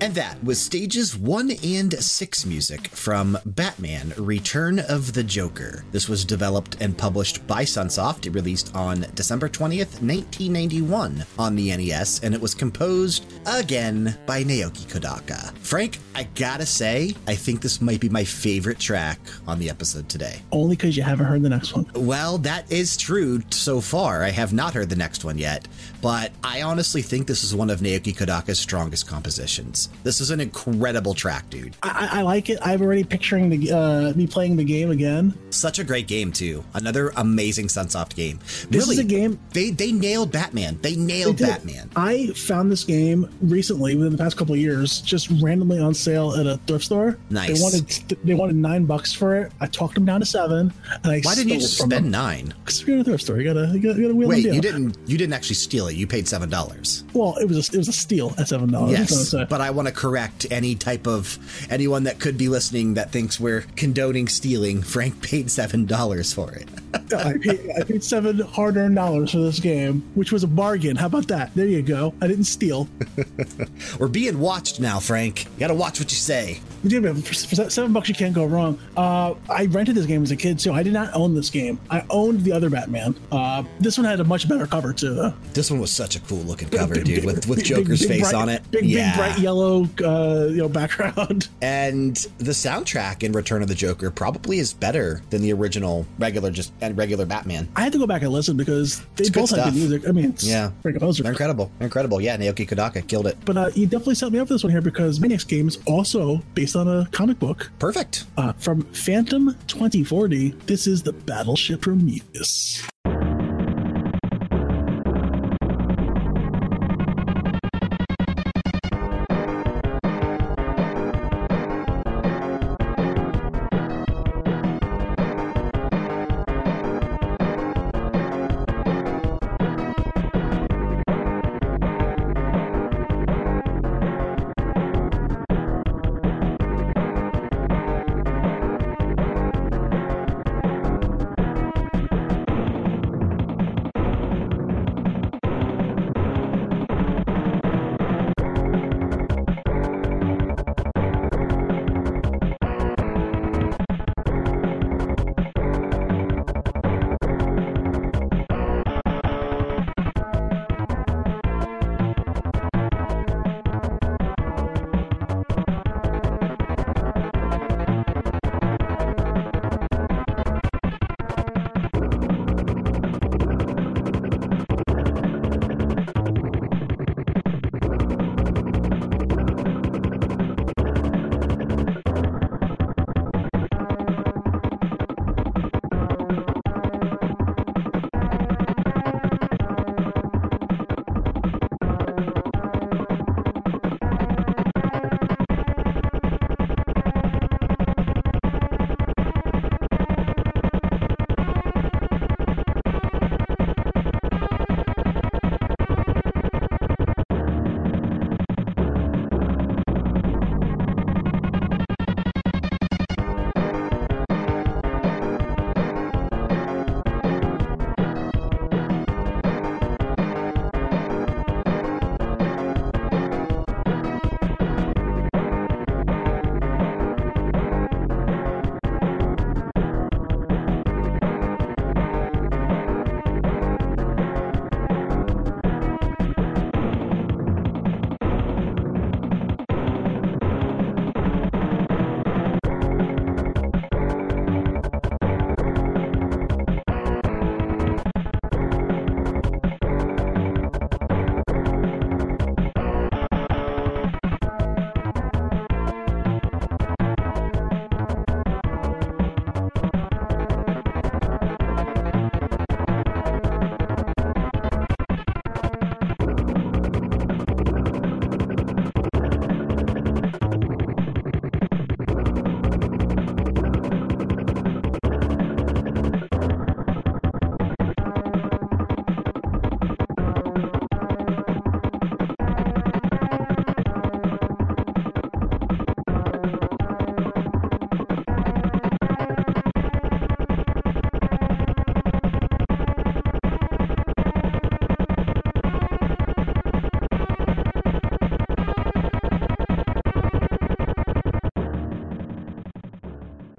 And that was stages one and six music from Batman Return of the Joker. This was developed and published by Sunsoft. It released on December twentieth, nineteen ninety-one on the N E S, and it was composed again by Naoki Kodaka. Frank, I gotta say, I think this might be my favorite track on the episode today. Only because you haven't heard the next one. Well, that is true so far. I have not heard the next one yet, but I honestly think this is one of Naoki Kodaka's strongest compositions. This is an incredible track, dude. I, I like it. I'm already picturing the, uh, me playing the game again. Such a great game, too. Another amazing Sunsoft game. This really, is a game. They, they nailed Batman. They nailed they Batman. I found this game recently, within the past couple of years, just randomly on sale at a thrift store. Nice. They wanted, they wanted nine bucks for it. I talked them down to seven. And I Why didn't you just spend them. nine? Because you're in a thrift store. You gotta, you gotta, you gotta win Wait, you didn't, you didn't actually steal it. You paid seven dollars. Well, it was a, it was a steal at seven dollars. Yes, but I want to correct any type of anyone that could be listening that thinks we're condoning stealing. Frank paid seven dollars for it. I, paid, I paid seven hard-earned dollars for this game, which was a bargain. How about that? There you go. I didn't steal. We're being watched now, Frank. You gotta watch what you say. For seven bucks, you can't go wrong. Uh, I rented this game as a kid too. I did not own this game. I owned the other Batman. Uh, this one had a much better cover too, though. This one was such a cool looking cover, big, dude, big, with with big, Joker's big, big face bright, on it. Big, yeah. big, bright yellow, uh, you know, background. And the soundtrack in Return of the Joker probably is better than the original regular just and regular Batman. I had to go back and listen because they it's both had good music. I mean, it's yeah, composer. They're incredible, They're incredible. Yeah, Naoki Kodaka killed it. But uh, you definitely set me up for this one here because my next game is also based on a comic book. Perfect. Uh, from Phantom twenty forty, this is the Battleship Prometheus.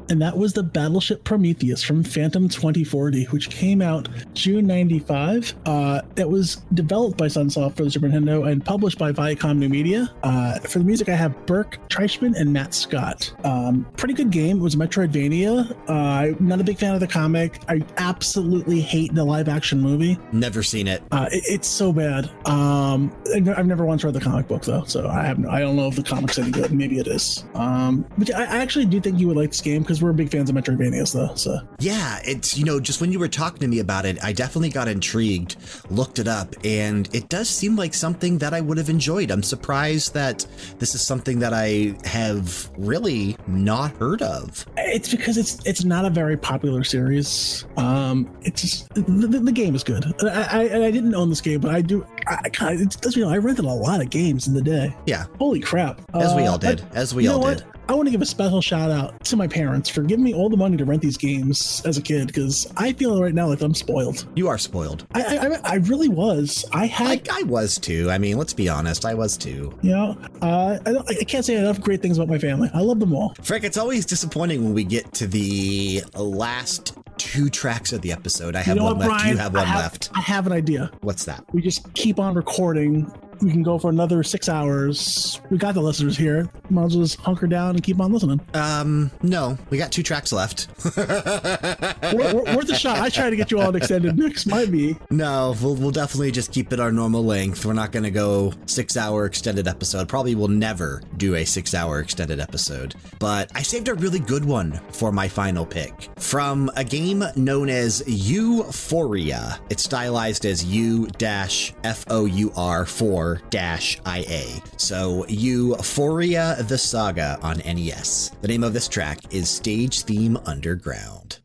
and that was the Battleship Prometheus from Phantom twenty forty, which came out June ninety-five. Uh, it was developed by Sunsoft for the Super Nintendo and published by Viacom New Media. Uh, for the music, I have Burke Treichman and Matt Scott. Um, pretty good game. It was Metroidvania. Uh, I'm not a big fan of the comic. I absolutely hate the live-action movie. Never seen it. Uh, it it's so bad. Um, I've never once read the comic book, though, so I have no, I don't know if the comic's any good. Maybe it is. Um, but I, I actually do think you would like this game because we're big fans of Metroidvanias, though. So yeah, it's, you know, just when you were talking to me about it, I definitely got intrigued, looked it up, and it does seem like something that I would have enjoyed. I'm surprised that this is something that I have really not heard of. It's because it's it's not a very popular series. Um, it's just, the, the game is good. I, I I didn't own this game, but I do. I kind of, you know, I rented a lot of games in the day. Yeah. Holy crap. As we all did. Uh, I, as we all did. What? I want to give a special shout out to my parents for giving me all the money to rent these games as a kid, because I feel right now like I'm spoiled. You are spoiled. I I, I really was. I had. I, I was too. I mean, let's be honest. I was too. You know, uh, I, don't, I can't say enough great things about my family. I love them all. Frank, it's always disappointing when we get to the last two tracks of the episode. I have you know one what, left. Brian, you have one I have, left. I have an idea. What's that? We just keep on recording. We can go for another six hours. We got the listeners here. Might as well just hunker down and keep on listening. Um, no, we got two tracks left. Worth a shot. I try to get you all an extended mix. Might be. No, we'll, we'll definitely just keep it our normal length. We're not going to go six hour extended episode. Probably will never do a six hour extended episode. But I saved a really good one for my final pick from a game known as Ufouria. It's stylized as U F O U R four dash I A. So Ufouria the Saga on N E S. The name of this track is Stage Theme Underground.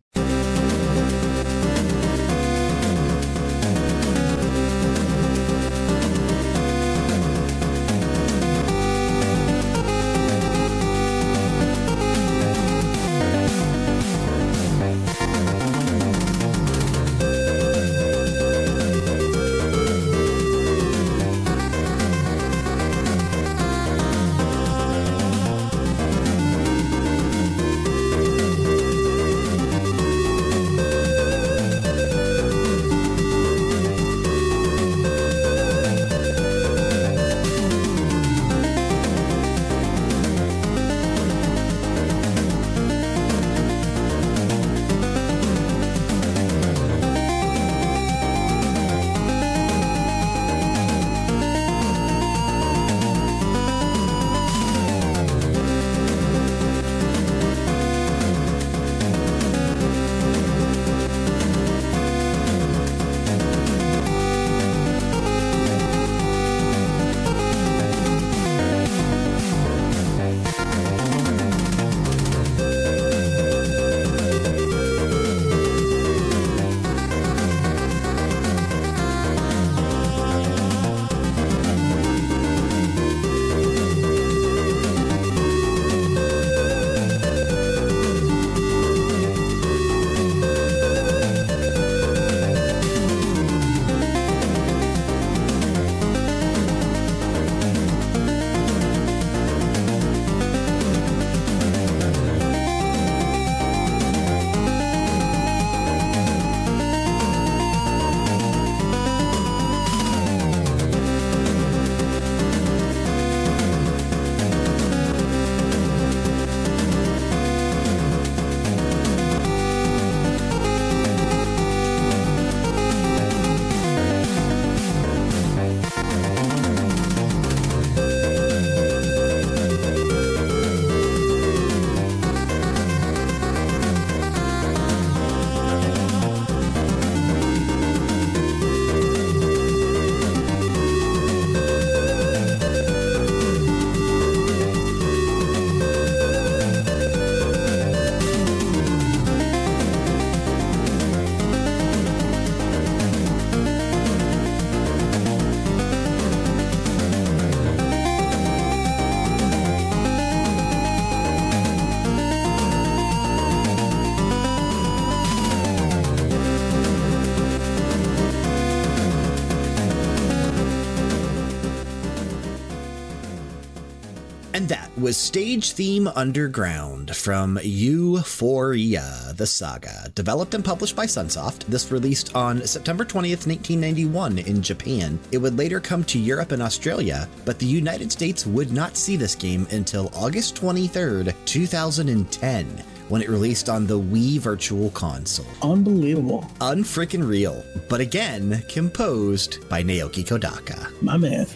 And that was Stage Theme Underground from Ufouria, the Saga. Developed and published by Sunsoft, this released on September twentieth, nineteen ninety-one in Japan. It would later come to Europe and Australia, but the United States would not see this game until August twenty-third, two thousand ten. When it released on the Wii Virtual Console. Unbelievable. Unfreaking real. But again, composed by Naoki Kodaka. My man.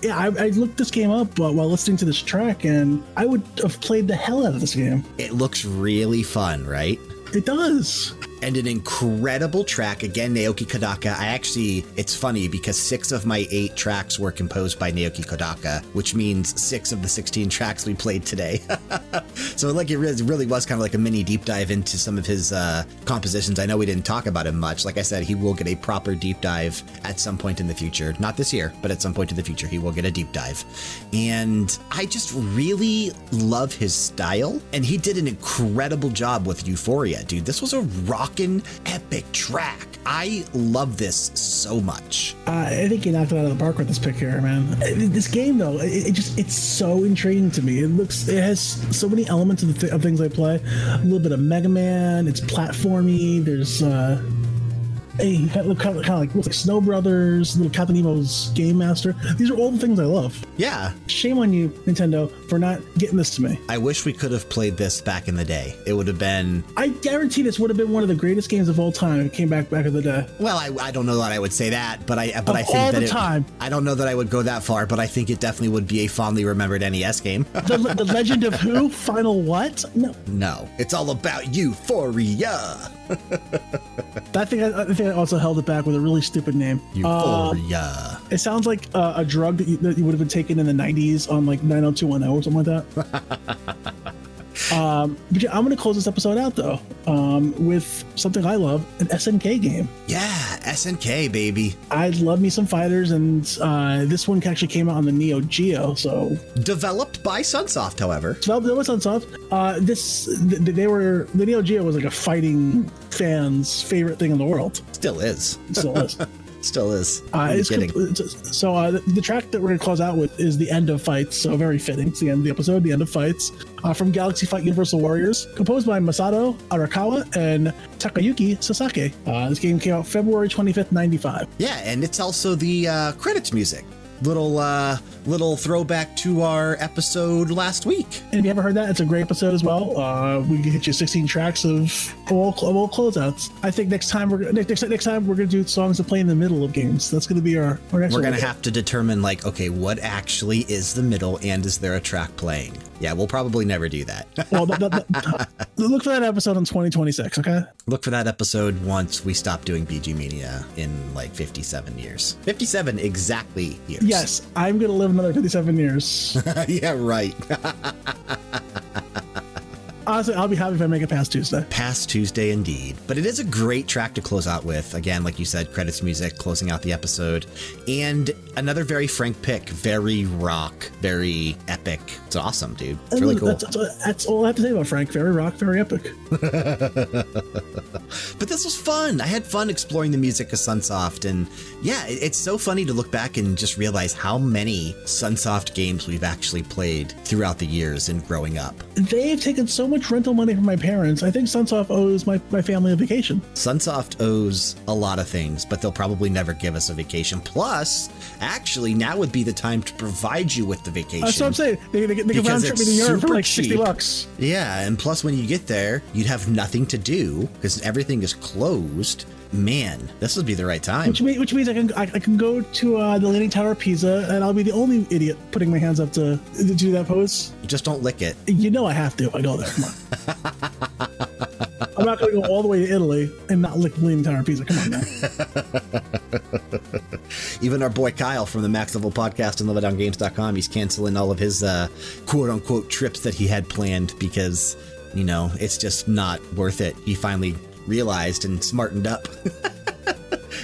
Yeah, I, I looked this game up uh, while listening to this track, and I would have played the hell out of this game. It looks really fun, right? It does. And an incredible track. Again, Naoki Kodaka. I actually, it's funny because six of my eight tracks were composed by Naoki Kodaka, which means six of the sixteen tracks we played today. So like it really was kind of like a mini deep dive into some of his uh, compositions. I know we didn't talk about him much. Like I said, he will get a proper deep dive at some point in the future. Not this year, but at some point in the future, he will get a deep dive. And I just really love his style. And he did an incredible job with Ufouria, dude. This was a rock epic track. I love this so much. Uh, I think you knocked it out of the park with this pick here, man. This game, though, it, it just it's so intriguing to me. It looks, it has so many elements of, the th of things I play. A little bit of Mega Man. It's platformy. There's uh, a kind of, kind of like, like Snow Brothers, little Captain Nemo's Game Master. These are all the things I love. Yeah. Shame on you, Nintendo, for not getting this to me. I wish we could have played this back in the day. It would have been... I guarantee this would have been one of the greatest games of all time if it came back back in the day. Well, I, I don't know that I would say that, but I but of I think all that the it, time. I don't know that I would go that far, but I think it definitely would be a fondly remembered N E S game. the, the Legend of Who? Final what? No. No. It's all about Ufouria. I think I, I think I also held it back with a really stupid name. Ufouria. Uh, it sounds like uh, a drug that you, that you would have been taking in the nineties on like nine oh two one oh or something like that. Um, but yeah, I'm going to close this episode out, though, um, with something I love, an S N K game. Yeah, S N K, baby. I love me some fighters, and uh, this one actually came out on the Neo Geo, so... Developed by Sunsoft, however. Developed by Sunsoft. Uh, this, th they were... The Neo Geo was like a fighting fan's favorite thing in the world. Still is. Still is. Still is. Uh, it's so uh, the, the track that we're going to close out with is the end of Fights. So very fitting. It's the end of the episode, the end of Fights. Uh, from Galaxy Fight Universal Warriors, composed by Masato Arakawa and Takayuki Sasaki. Uh, this game came out February twenty-fifth, ninety-five. Yeah, and it's also the uh, credits music. Little uh, little throwback to our episode last week. And if you haven't heard that, it's a great episode as well. Uh, we can get you sixteen tracks of all, of all closeouts. I think next time we're next next time we're gonna do songs that play in the middle of games. That's gonna be our, our next. We're gonna have to determine like, okay, what actually is the middle, and is there a track playing? Yeah, we'll probably never do that. Well, the, the, the, look for that episode in twenty twenty-six, okay? Look for that episode once we stop doing B G Mania in like fifty-seven years. fifty-seven exactly years. Yes, I'm going to live another fifty-seven years. Yeah, right. Honestly, I'll be happy if I make it past Tuesday. Past Tuesday, indeed. But it is a great track to close out with. Again, like you said, credits music, closing out the episode. And another very frank pick, very rock, very epic. It's awesome, dude. It's really cool. That's, that's, that's all I have to say about Frank. Very rock, very epic. But this was fun. I had fun exploring the music of Sunsoft. And yeah, it's so funny to look back and just realize how many Sunsoft games we've actually played throughout the years and growing up. They've taken so much rental money from my parents. I think Sunsoft owes my, my family a vacation. Sunsoft owes a lot of things, but they'll probably never give us a vacation. Plus, actually, now would be the time to provide you with the vacation. That's what I'm saying. They, they, they can round trip me to Europe for like cheap. sixty bucks. Yeah, and plus when you get there, you'd have nothing to do because everything is closed. Man, this would be the right time. Which, mean, which means I can I, I can go to uh, the Leaning Tower of Pisa, and I'll be the only idiot putting my hands up to, to do that pose. Just don't lick it. You know I have to. I know that. Come on. I'm not going to go all the way to Italy and not lick the Leaning Tower of Pisa. Come on, man. Even our boy Kyle from the Max Level podcast and level down games dot com, he's canceling all of his uh, quote-unquote trips that he had planned because, you know, it's just not worth it. He finally... realized and smartened up.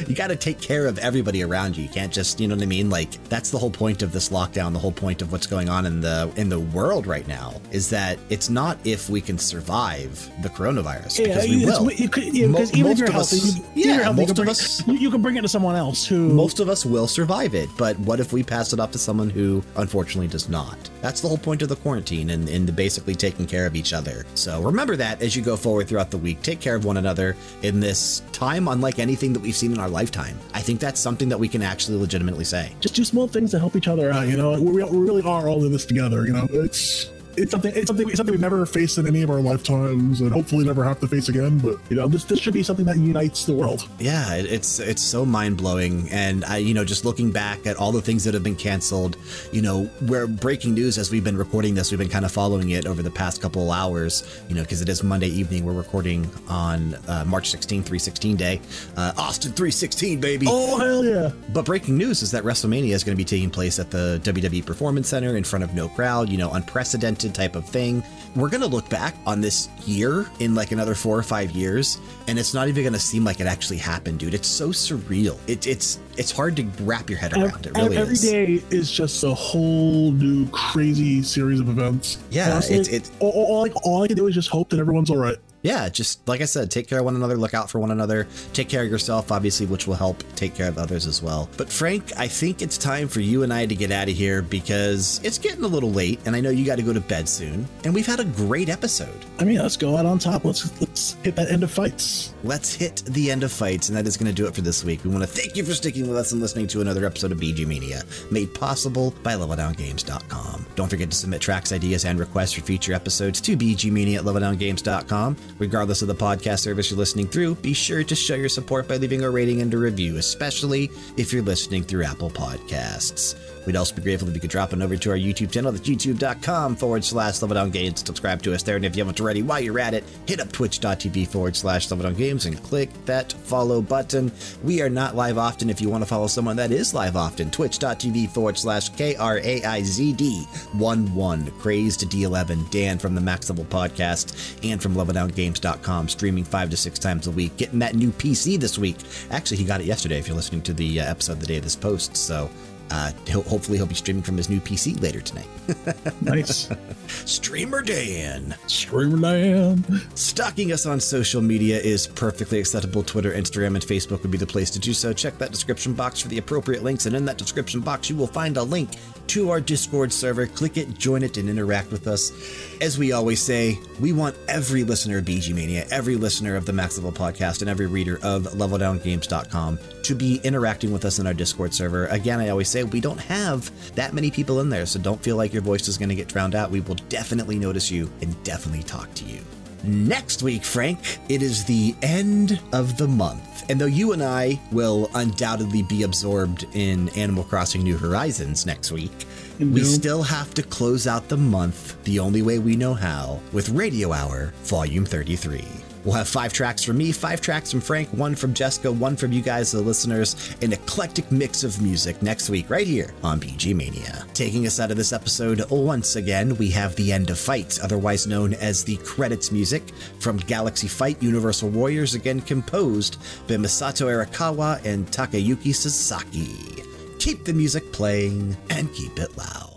You got to take care of everybody around you. You can't just, you know what I mean? Like, that's the whole point of this lockdown. The whole point of what's going on in the in the world right now is that it's not if we can survive the coronavirus, yeah, because we will. You could, yeah, Mo because even if you're healthy, us, you, yeah, you're healthy most you, can bring, of us, you can bring it to someone else who... Most of us will survive it, but what if we pass it off to someone who unfortunately does not? That's the whole point of the quarantine and, and the basically taking care of each other. So remember that as you go forward throughout the week. Take care of one another in this time unlike anything that we've seen in our lifetime. I think that's something that we can actually legitimately say. Just do small things to help each other out, you know? We really are all in this together, you know? It's... It's something, it's something, it's something we've never faced in any of our lifetimes, and hopefully never have to face again. But you know, this this should be something that unites the world. Yeah, it, it's it's so mind blowing, and I, you know, just looking back at all the things that have been canceled, you know, we're breaking news as we've been recording this. We've been kind of following it over the past couple of hours, you know, because it is Monday evening. We're recording on uh, March sixteenth, three sixteen day, uh, Austin three sixteen baby. Oh hell yeah! But breaking news is that WrestleMania is going to be taking place at the W W E Performance Center in front of no crowd. You know, unprecedented type of thing. We're going to look back on this year in like another four or five years, and it's not even going to seem like it actually happened, dude. It's so surreal. It, it's it's hard to wrap your head around. Every, it really every is. Every day is just a whole new crazy series of events. Yeah. Honestly, it's, it's all, all, all I can do is just hope that everyone's all right. Yeah, just like I said, take care of one another, look out for one another, take care of yourself, obviously, which will help take care of others as well. But Frank, I think it's time for you and I to get out of here because it's getting a little late and I know you got to go to bed soon. And we've had a great episode. I mean, let's go out on top. Let's let's hit that end of fights. Let's hit the end of fights. And that is going to do it for this week. We want to thank you for sticking with us and listening to another episode of B G Mania, made possible by level down games dot com. Don't forget to submit tracks, ideas, and requests for future episodes to B G Mania at level down games dot com. Regardless of the podcast service you're listening through, be sure to show your support by leaving a rating and a review, especially if you're listening through Apple Podcasts. We'd also be grateful if you could drop on over to our YouTube channel. That's youtube dot com forward slash level down games. Subscribe to us there. And if you haven't already, while you're at it, hit up twitch dot t v forward slash level down games and click that follow button. We are not live often. If you want to follow someone that is live often, twitch dot t v forward slash K R A I Z D one one. Crazed D eleven, Dan from the Max Level podcast and from level down games dot com, streaming five to six times a week, getting that new P C this week. Actually, he got it yesterday if you're listening to the episode the day of this post. So, Uh, he'll, hopefully he'll be streaming from his new P C later tonight. Nice. Streamer Dan. Streamer Dan. Stalking us on social media is perfectly acceptable. Twitter, Instagram, and Facebook would be the place to do so. Check that description box for the appropriate links. And in that description box, you will find a link to our Discord server. Click it, join it, and interact with us. As we always say, we want every listener of B G Mania, every listener of the Max Level podcast, and every reader of level down games dot com to be interacting with us in our Discord server. Again, I always say we don't have that many people in there, so don't feel like your voice is going to get drowned out. We will definitely notice you and definitely talk to you. Next week, Frank, it is the end of the month. And though you and I will undoubtedly be absorbed in Animal Crossing New Horizons next week, mm-hmm. we still have to close out the month the only way we know how with Radio Hour Volume thirty-three. We'll have five tracks from me, five tracks from Frank, one from Jessica, one from you guys, the listeners, an eclectic mix of music next week right here on B G Mania. Taking us out of this episode once again, we have the end of fights, otherwise known as the credits music from Galaxy Fight Universal Warriors, again composed by Masato Arakawa and Takayuki Sasaki. Keep the music playing and keep it loud.